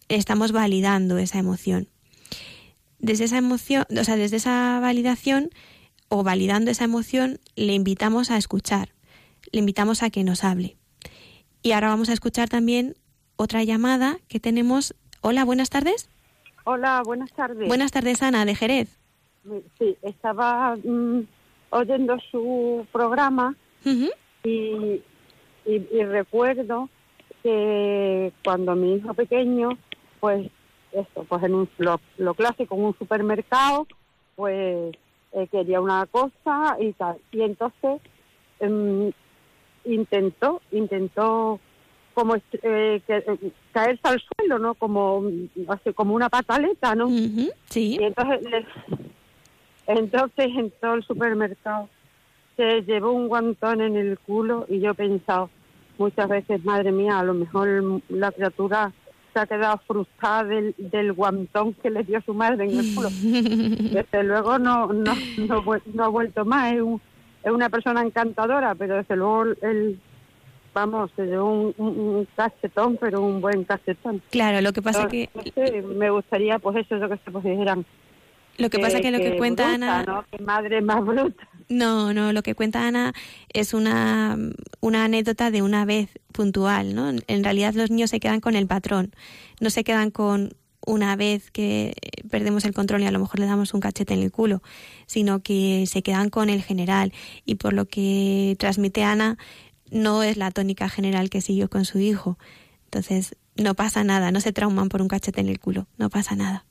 estamos validando esa emoción. Desde esa emoción, o sea, desde esa validación o validando esa emoción, le invitamos a escuchar, le invitamos a que nos hable. Y ahora vamos a escuchar también otra llamada que tenemos. Hola, buenas tardes. Hola, buenas tardes. Buenas tardes, Ana, de Jerez. Sí, estaba mm, oyendo su programa uh-huh. y, y, y recuerdo que cuando mi hijo pequeño, pues esto, pues en un, lo, lo clásico, en un supermercado, pues eh, quería una cosa y tal. Y entonces mm, intentó, intentó... como eh, que, eh, caerse al suelo, ¿no? Como así, como una pataleta, ¿no? Uh-huh, sí. Y entonces, le, entonces en todo el supermercado se llevó un guantón en el culo y yo he pensado muchas veces, madre mía, a lo mejor la criatura se ha quedado frustrada del, del guantón que le dio su madre en el culo. Desde luego no no no, no ha vuelto más, es, un, es una persona encantadora, pero desde luego el... Vamos, un, un, un cachetón, pero un buen cachetón. Claro, lo que pasa Entonces, es que... Me gustaría, pues eso es lo que se pues, dijeran. Lo que, que pasa es que lo que, que cuenta bruta, Ana... ¿no? Que madre más bruta. No, no, lo que cuenta Ana es una, una anécdota de una vez puntual, ¿no? En realidad los niños se quedan con el patrón, no se quedan con una vez que perdemos el control y a lo mejor le damos un cachete en el culo, sino que se quedan con el general. Y por lo que transmite Ana... no es la tónica general que siguió con su hijo. Entonces, no pasa nada, no se trauman por un cachete en el culo, no pasa nada.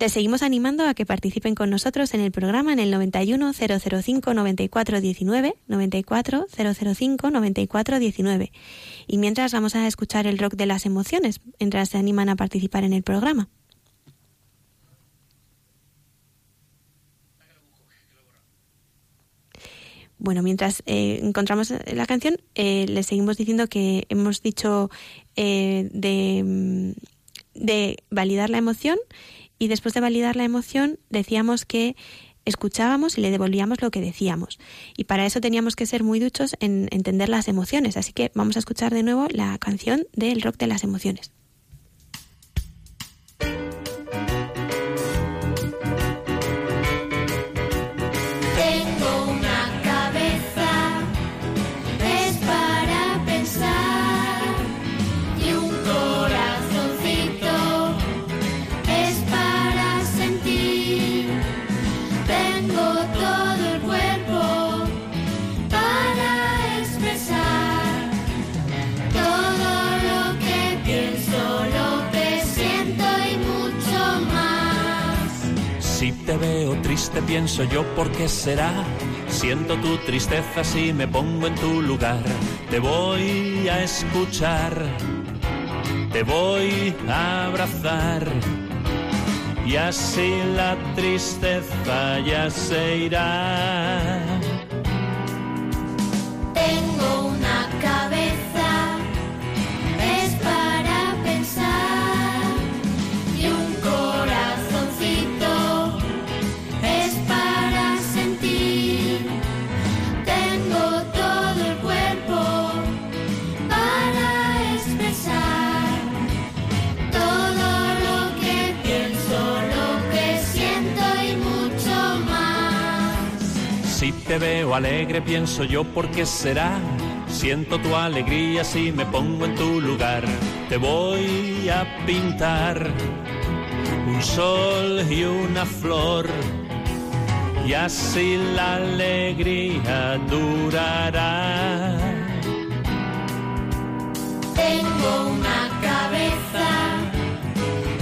Les seguimos animando a que participen con nosotros en el programa en el noventa y uno cero cero cinco noventa y cuatro diecinueve, noventa y cuatro cero cero cinco noventa y cuatro diecinueve. Y mientras vamos a escuchar el rock de las emociones, mientras se animan a participar en el programa. Bueno, mientras eh, encontramos la canción, eh, les seguimos diciendo que hemos dicho eh, de, de validar la emoción y después de validar la emoción decíamos que escuchábamos y le devolvíamos lo que decíamos. Y para eso teníamos que ser muy duchos en entender las emociones. Así que vamos a escuchar de nuevo la canción del rock de las emociones. Todo lo que pienso Si te veo triste pienso yo por qué será. Siento tu tristeza si me pongo en tu lugar. Te voy a escuchar, te voy a abrazar, y así la tristeza ya se irá. Tengo una cabeza, es para pensar, y un corazoncito, es para sentir. Tengo todo el cuerpo para expresar todo lo que pienso, lo que siento y mucho más. Si te veo alegre pienso yo por qué será. Siento tu alegría si me pongo en tu lugar. Te voy a pintar un sol y una flor, y así la alegría durará. Tengo una cabeza,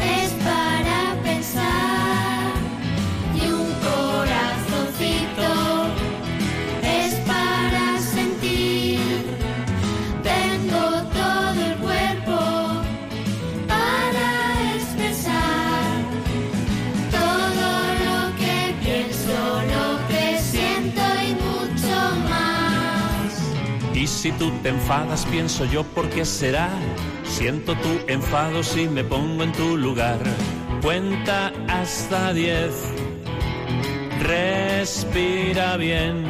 es para pensar, y un corazoncito, es para sentir. Tengo todo el cuerpo para expresar todo lo que pienso, lo que siento y mucho más. Y si tú te enfadas, pienso yo por qué será. Siento tu enfado si me pongo en tu lugar. Cuenta hasta diez, respira bien,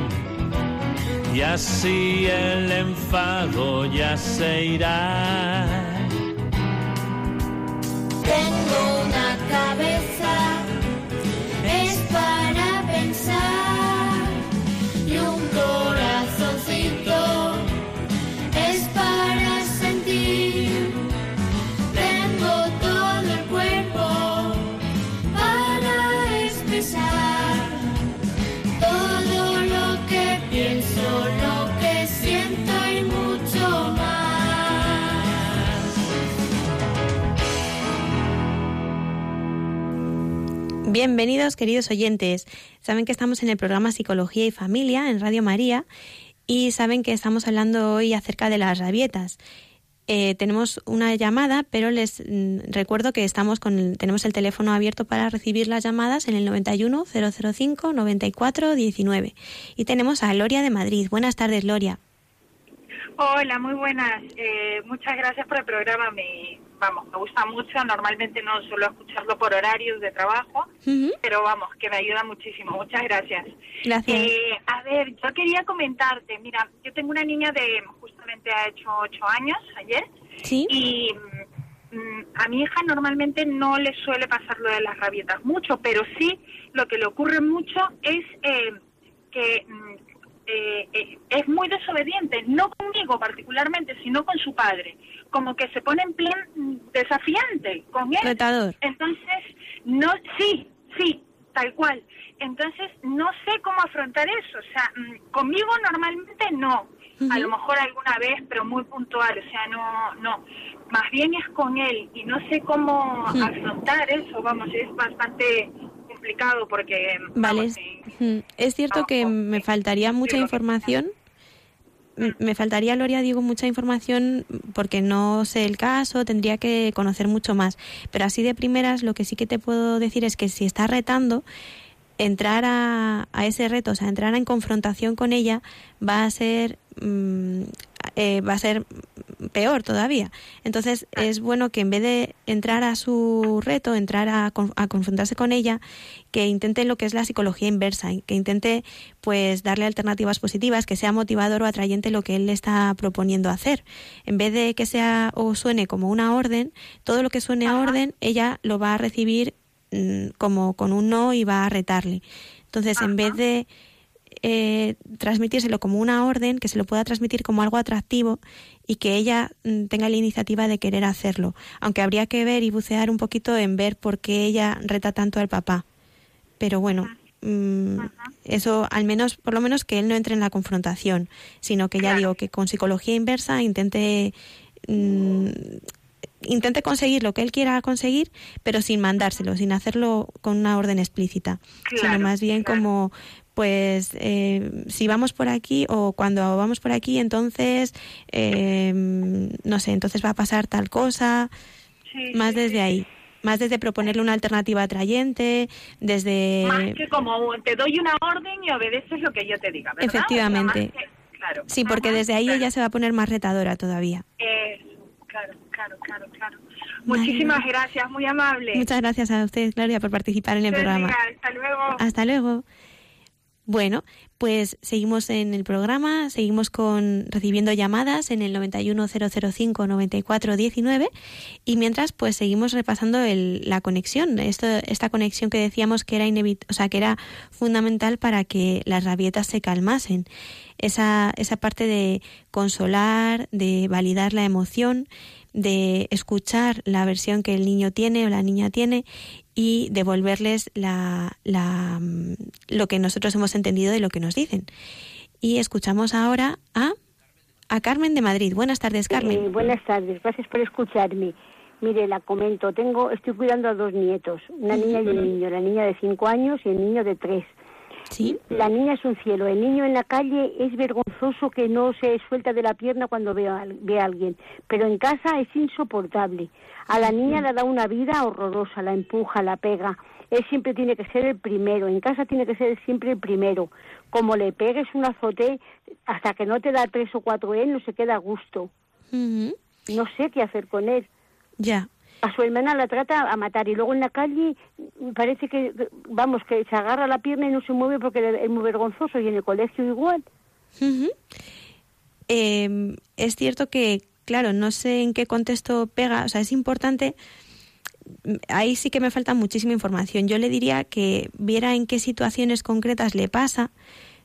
y así el enfado ya se irá. Tengo una cabeza, es para pensar, y un corazoncito, es para sentir. Tengo todo el cuerpo para expresar todo lo que pienso, lo que siento y mucho más. Bienvenidos, queridos oyentes. Saben que estamos en el programa Psicología y Familia en Radio María y saben que estamos hablando hoy acerca de las rabietas. Eh, tenemos una llamada, pero les mm, recuerdo que estamos con el, tenemos el teléfono abierto para recibir las llamadas en el noventa y uno, cero cero cinco, noventa y cuatro, diecinueve. Y tenemos a Gloria de Madrid. Buenas tardes, Gloria. Hola, muy buenas. Eh, muchas gracias por el programa. Me, vamos, me gusta mucho. Normalmente no suelo escucharlo por horarios de trabajo, uh-huh. pero vamos, que me ayuda muchísimo. Muchas gracias. Gracias. Eh, a ver, yo quería comentarte. Mira, yo tengo una niña de... ha hecho ocho años ayer, ¿sí? Y mm, a mi hija normalmente no le suele pasar lo de las rabietas mucho, pero sí lo que le ocurre mucho es eh, que mm, eh, eh, es muy desobediente, no conmigo particularmente, sino con su padre, como que se pone en plan desafiante con él. Retador. Entonces, no, sí, sí, tal cual. Entonces, no sé cómo afrontar eso, o sea, mm, conmigo normalmente no. Uh-huh. A lo mejor alguna vez, pero muy puntual, o sea, no, no. Más bien es con él y no sé cómo uh-huh. afrontar eso, vamos, es bastante complicado porque... Vale, vamos, uh-huh. es cierto no, que no, me faltaría no, mucha no, información, no. me faltaría, Gloria, digo, mucha información porque no sé el caso, tendría que conocer mucho más, pero así de primeras lo que sí que te puedo decir es que si está retando... entrar a, a ese reto, o sea, entrar en confrontación con ella va a ser mm, eh, va a ser peor todavía. Entonces es bueno que en vez de entrar a su reto, entrar a, a confrontarse con ella, que intente lo que es la psicología inversa, que intente pues darle alternativas positivas, que sea motivador o atrayente lo que él le está proponiendo hacer. En vez de que sea o suene como una orden, todo lo que suene a orden, ella lo va a recibir como con un no y va a retarle. Entonces, ajá. en vez de eh, transmitírselo como una orden, que se lo pueda transmitir como algo atractivo y que ella mm, tenga la iniciativa de querer hacerlo. Aunque habría que ver y bucear un poquito en ver por qué ella reta tanto al papá. Pero bueno, mm, eso al menos, por lo menos que él no entre en la confrontación, sino que ya claro. digo que con psicología inversa intente... Mm, intente conseguir lo que él quiera conseguir, pero sin mandárselo, sin hacerlo con una orden explícita, claro, sino más bien claro. como, pues, eh, si vamos por aquí o cuando vamos por aquí, entonces, eh, no sé, entonces va a pasar tal cosa, sí, más sí, desde sí. ahí. Más desde proponerle una alternativa atrayente, desde... Más que como te doy una orden y obedeces lo que yo te diga, ¿verdad? Efectivamente. O sea, que, claro, sí, porque desde ahí claro. ella se va a poner más retadora todavía. Eh, claro, claro, claro, claro. Muchísimas Ay. gracias, muy amable. Muchas gracias a usted, Gloria, por participar en el programa. Hasta luego. Hasta luego. Bueno, pues seguimos en el programa, seguimos con recibiendo llamadas en el noventa y uno cero cero cinco noventa y cuatro diecinueve y mientras pues seguimos repasando el, la conexión, esto, esta conexión que decíamos que era inevit- o sea, que era fundamental para que las rabietas se calmasen, esa esa parte de consolar, de validar la emoción, de escuchar la versión que el niño tiene o la niña tiene y devolverles la, la, lo que nosotros hemos entendido de lo que nos dicen. Y escuchamos ahora a, a Carmen de Madrid. Buenas tardes, Carmen. Eh, buenas tardes, gracias por escucharme. Mire, la comento, tengo, estoy cuidando a dos nietos, una niña y un niño, la niña de cinco años y el niño de tres. Sí. La niña es un cielo, el niño en la calle es vergonzoso que no se suelta de la pierna cuando ve a, ve a alguien, pero en casa es insoportable. A la niña le da una vida horrorosa, la empuja, la pega, él siempre tiene que ser el primero, en casa tiene que ser siempre el primero, como le pegues un azote, hasta que no te da tres o cuatro él no se queda a gusto, uh-huh. no sé qué hacer con él. Ya. A su hermana la trata a matar y luego en la calle parece que, vamos, que se agarra la pierna y no se mueve porque es muy vergonzoso y en el colegio igual. Uh-huh. Eh, es cierto que, claro, no sé en qué contexto pega, o sea, es importante, ahí sí que me falta muchísima información. Yo le diría que viera en qué situaciones concretas le pasa,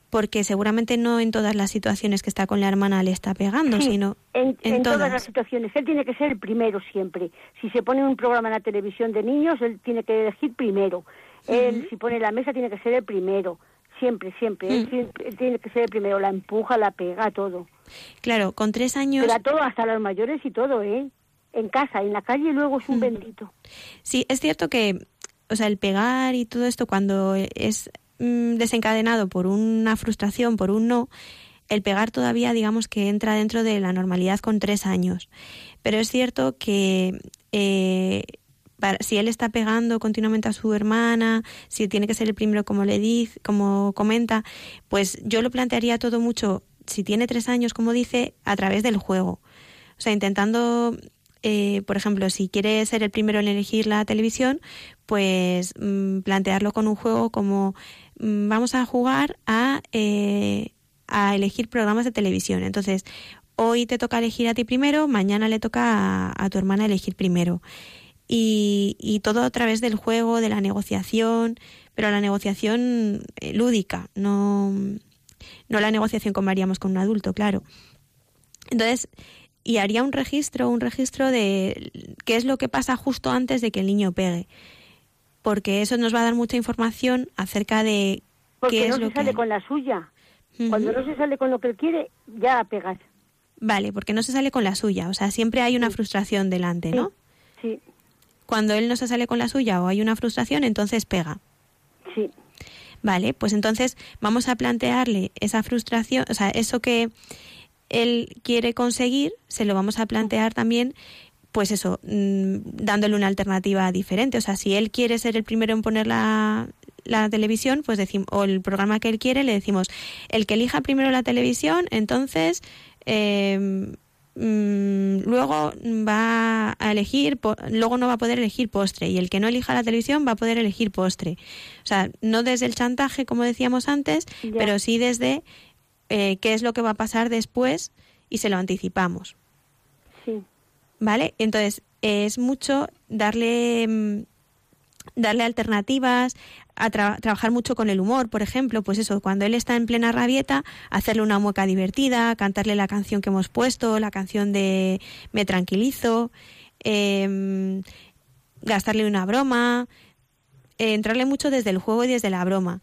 porque seguramente no en todas las situaciones que está con la hermana le está pegando, sí, sino en, en, en todas. todas las situaciones. Él tiene que ser el primero siempre. Si se pone un programa en la televisión de niños, él tiene que elegir primero. Uh-huh. Él, si pone la mesa, tiene que ser el primero. Siempre, siempre. Uh-huh. Él, siempre él tiene que ser el primero. La empuja, la pega, todo. Claro, con tres años... Pero a todo, hasta los mayores y todo, ¿eh? En casa, en la calle y luego es un uh-huh. bendito. Sí, es cierto que, o sea, el pegar y todo esto cuando es... desencadenado por una frustración, por un no, el pegar todavía digamos que entra dentro de la normalidad con tres años. Pero es cierto que eh, para, si él está pegando continuamente a su hermana, si tiene que ser el primero como le dice, como comenta, pues yo lo plantearía todo mucho, si tiene tres años como dice, a través del juego. O sea, intentando... Eh, por ejemplo, si quiere ser el primero en elegir la televisión, pues mmm, plantearlo con un juego como mmm, vamos a jugar a, eh, a elegir programas de televisión. Entonces, hoy te toca elegir a ti primero, mañana le toca a, a tu hermana elegir primero. Y, y todo a través del juego, de la negociación, pero la negociación eh, lúdica, no, no la negociación como haríamos con un adulto, claro. Entonces... Y haría un registro, un registro de qué es lo que pasa justo antes de que el niño pegue. Porque eso nos va a dar mucha información acerca de porque qué no es lo que... Porque no se sale hay. Con la suya. Uh-huh. Cuando no se sale con lo que quiere, ya a pegar. Vale, porque no se sale con la suya. O sea, siempre hay una sí. frustración delante, ¿no? Sí. sí. Cuando él no se sale con la suya o hay una frustración, entonces pega. Sí. Vale, pues entonces vamos a plantearle esa frustración, o sea, eso que... él quiere conseguir, se lo vamos a plantear también, pues eso, mmm, dándole una alternativa diferente. O sea, si él quiere ser el primero en poner la, la televisión, pues decimos, o el programa que él quiere, le decimos, el que elija primero la televisión, entonces eh, mmm, luego va a elegir, po- luego no va a poder elegir postre, y el que no elija la televisión va a poder elegir postre. O sea, no desde el chantaje, como decíamos antes, ya. pero sí desde... Eh, qué es lo que va a pasar después y se lo anticipamos. Sí. ¿Vale? Entonces, eh, es mucho darle, mmm, darle alternativas, a tra- trabajar mucho con el humor, por ejemplo, pues eso, cuando él está en plena rabieta, hacerle una mueca divertida, cantarle la canción que hemos puesto, la canción de Me tranquilizo, eh, gastarle una broma, eh, entrarle mucho desde el juego y desde la broma.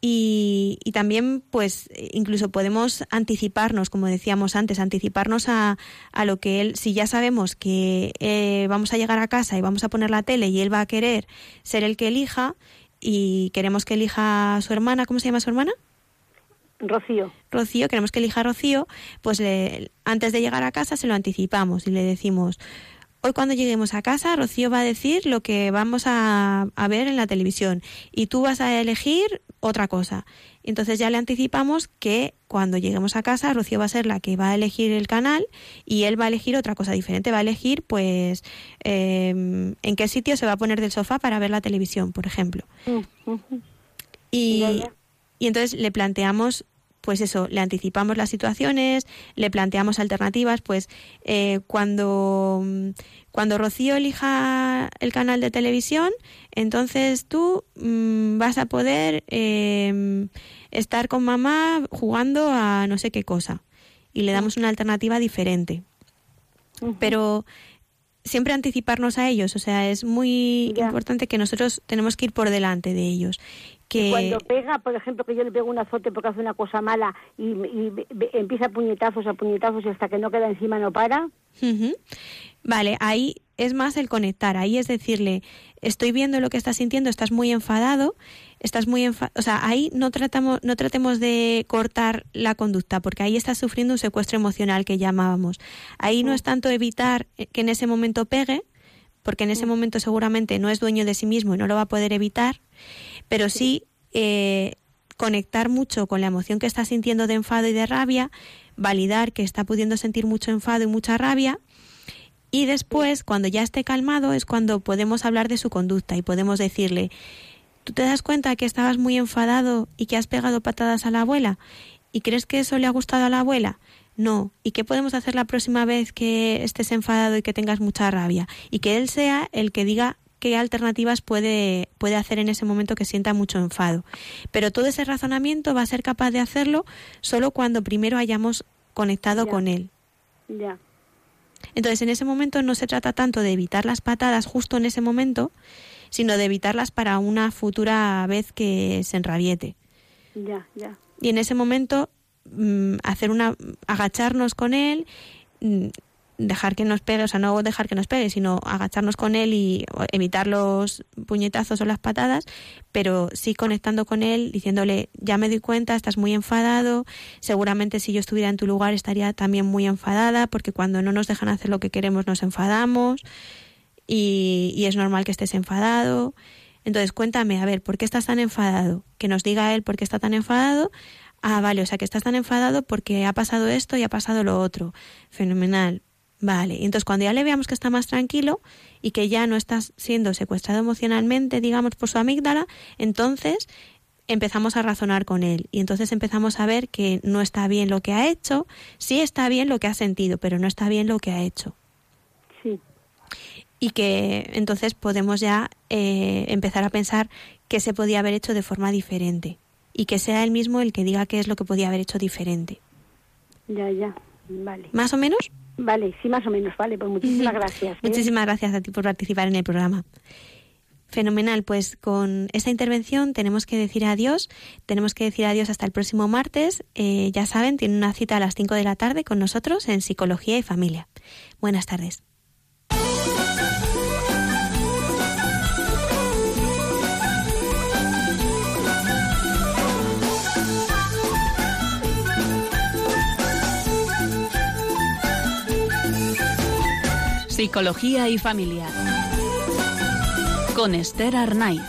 Y, y también, pues, incluso podemos anticiparnos, como decíamos antes, anticiparnos a, a lo que él, si ya sabemos que eh, vamos a llegar a casa y vamos a poner la tele y él va a querer ser el que elija y queremos que elija a su hermana, ¿cómo se llama su hermana? Rocío. Rocío, queremos que elija a Rocío, pues le, antes de llegar a casa se lo anticipamos y le decimos... Hoy cuando lleguemos a casa, Rocío va a decir lo que vamos a, a ver en la televisión y tú vas a elegir otra cosa. Entonces ya le anticipamos que cuando lleguemos a casa, Rocío va a ser la que va a elegir el canal y él va a elegir otra cosa diferente. Va a elegir, pues, eh, en qué sitio se va a poner del sofá para ver la televisión, por ejemplo. Y, y entonces le planteamos... Pues eso, le anticipamos las situaciones, le planteamos alternativas, pues eh, cuando, cuando Rocío elija el canal de televisión, entonces tú mmm, vas a poder eh, estar con mamá jugando a no sé qué cosa. Y le damos una alternativa diferente. Uh-huh. Pero siempre anticiparnos a ellos, o sea, es muy ya. importante que nosotros tenemos que ir por delante de ellos. Que... Cuando pega, por ejemplo, que yo le pego un azote porque hace una cosa mala y, y empieza a puñetazos, a puñetazos y hasta que no queda encima no para. Uh-huh. Vale, ahí es más el conectar, ahí es decirle, estoy viendo lo que estás sintiendo, estás muy enfadado, estás muy enfa- o sea, ahí no tratamos, no tratemos de cortar la conducta, porque ahí estás sufriendo un secuestro emocional que llamábamos. Ahí uh-huh. no es tanto evitar que en ese momento pegue, porque en ese uh-huh. momento seguramente no es dueño de sí mismo y no lo va a poder evitar. Pero sí eh, conectar mucho con la emoción que está sintiendo de enfado y de rabia, validar que está pudiendo sentir mucho enfado y mucha rabia, y después, cuando ya esté calmado, es cuando podemos hablar de su conducta y podemos decirle, ¿tú te das cuenta que estabas muy enfadado y que has pegado patadas a la abuela? ¿Y crees que eso le ha gustado a la abuela? No. ¿Y qué podemos hacer la próxima vez que estés enfadado y que tengas mucha rabia? Y que él sea el que diga qué alternativas puede, puede hacer en ese momento que sienta mucho enfado. Pero todo ese razonamiento va a ser capaz de hacerlo solo cuando primero hayamos conectado ya. con él. Ya. Entonces, en ese momento no se trata tanto de evitar las patadas justo en ese momento, sino de evitarlas para una futura vez que se enrabiete. Ya, ya. Y en ese momento mmm, hacer una agacharnos con él... Mmm, dejar que nos pegue, o sea, no dejar que nos pegue, sino agacharnos con él y evitar los puñetazos o las patadas, pero sí conectando con él, diciéndole, ya me doy cuenta, estás muy enfadado, seguramente si yo estuviera en tu lugar estaría también muy enfadada, porque cuando no nos dejan hacer lo que queremos nos enfadamos y, y es normal que estés enfadado. Entonces, cuéntame, a ver, ¿por qué estás tan enfadado? Que nos diga él por qué está tan enfadado. Ah, vale, o sea, que estás tan enfadado porque ha pasado esto y ha pasado lo otro. Fenomenal. Vale, y entonces cuando ya le veamos que está más tranquilo y que ya no estás siendo secuestrado emocionalmente, digamos, por su amígdala, entonces empezamos a razonar con él y entonces empezamos a ver que no está bien lo que ha hecho, sí está bien lo que ha sentido, pero no está bien lo que ha hecho. Sí. Y que entonces podemos ya eh, empezar a pensar qué se podía haber hecho de forma diferente y que sea él mismo el que diga qué es lo que podía haber hecho diferente. Ya, ya, vale. ¿Más o menos? Vale, sí, más o menos, vale, pues muchísimas gracias. ¿eh? Muchísimas gracias a ti por participar en el programa. Fenomenal, pues con esta intervención tenemos que decir adiós, tenemos que decir adiós hasta el próximo martes. Eh, ya saben, tienen una cita a las cinco de la tarde con nosotros en Psicología y Familia. Buenas tardes. Psicología y Familia, con Esther Arnaiz.